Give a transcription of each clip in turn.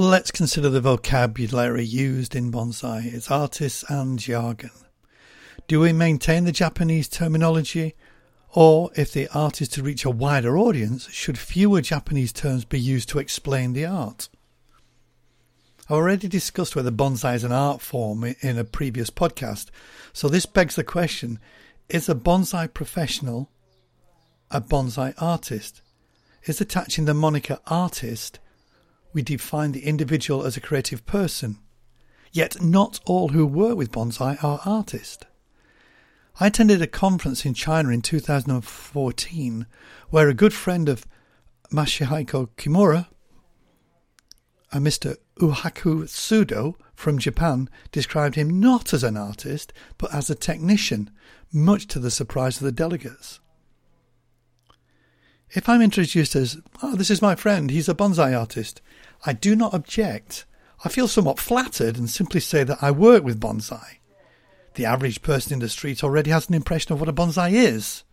Let's consider the vocabulary used in bonsai, its artists and jargon. Do we maintain the Japanese terminology? Or, if the art is to reach a wider audience, should fewer Japanese terms be used to explain the art? I already discussed whether bonsai is an art form in a previous podcast, so this begs the question, is a bonsai professional a bonsai artist? Is attaching the moniker artist, we define the individual as a creative person, yet not all who work with bonsai are artists. I attended a conference in China in 2014 where a good friend of Masahiko Kimura, a Mr. Uhaku Sudo from Japan, described him not as an artist but as a technician, much to the surprise of the delegates. If I'm introduced as, this is my friend, he's a bonsai artist, I do not object. I feel somewhat flattered and simply say that I work with bonsai. The average person in the street already has an impression of what a bonsai is.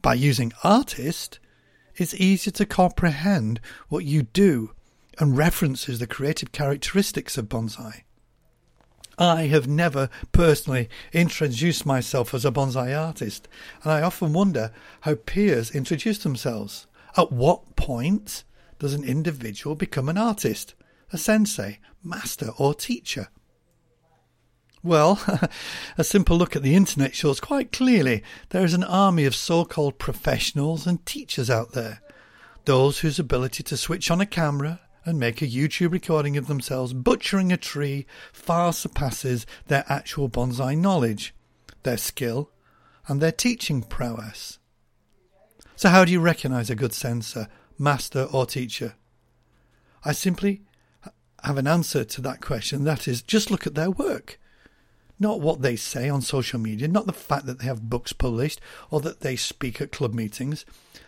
By using artist, it's easier to comprehend what you do and references the creative characteristics of bonsai. I have never personally introduced myself as a bonsai artist, and I often wonder how peers introduce themselves. At what point does an individual become an artist, a sensei, master or teacher? Well, a simple look at the internet shows quite clearly there is an army of so-called professionals and teachers out there, those whose ability to switch on a camera and make a YouTube recording of themselves butchering a tree far surpasses their actual bonsai knowledge, their skill and their teaching prowess. So how do you recognise a good sensei, master or teacher? I simply have an answer to that question, that is, just look at their work. Not what they say on social media, not the fact that they have books published or that they speak at club meetings.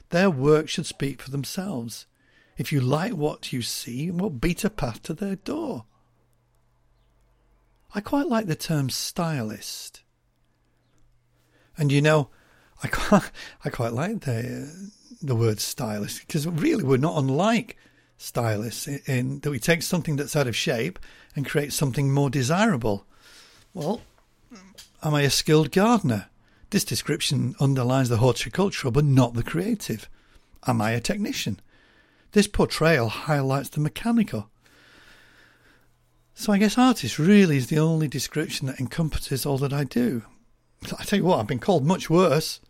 Their work should speak for themselves. If you like what you see, well, beat a path to their door. I quite like the term stylist. And you know, I quite like the word stylist, because really we're not unlike stylists in that we take something that's out of shape and create something more desirable. Well, am I a skilled gardener? This description underlines the horticultural but not the creative. Am I a technician? This portrayal highlights the mechanical. So I guess artist really is the only description that encompasses all that I do. I tell you what, I've been called much worse.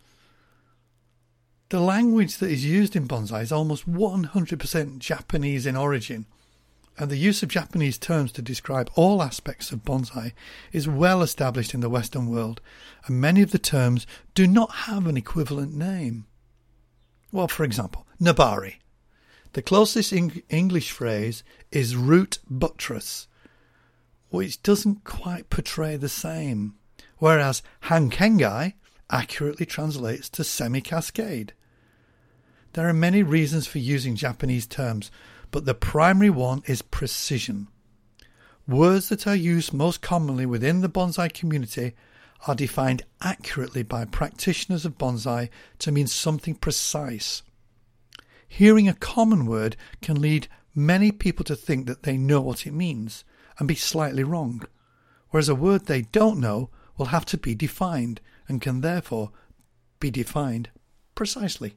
The language that is used in bonsai is almost 100% Japanese in origin, and the use of Japanese terms to describe all aspects of bonsai is well established in the Western world, and many of the terms do not have an equivalent name. Well, for example, Nabari. The closest English phrase is root buttress, which doesn't quite portray the same, whereas Hankengai accurately translates to semi-cascade. There are many reasons for using Japanese terms, but the primary one is precision. Words that are used most commonly within the bonsai community are defined accurately by practitioners of bonsai to mean something precise. Hearing a common word can lead many people to think that they know what it means and be slightly wrong, whereas a word they don't know will have to be defined and can therefore be defined precisely.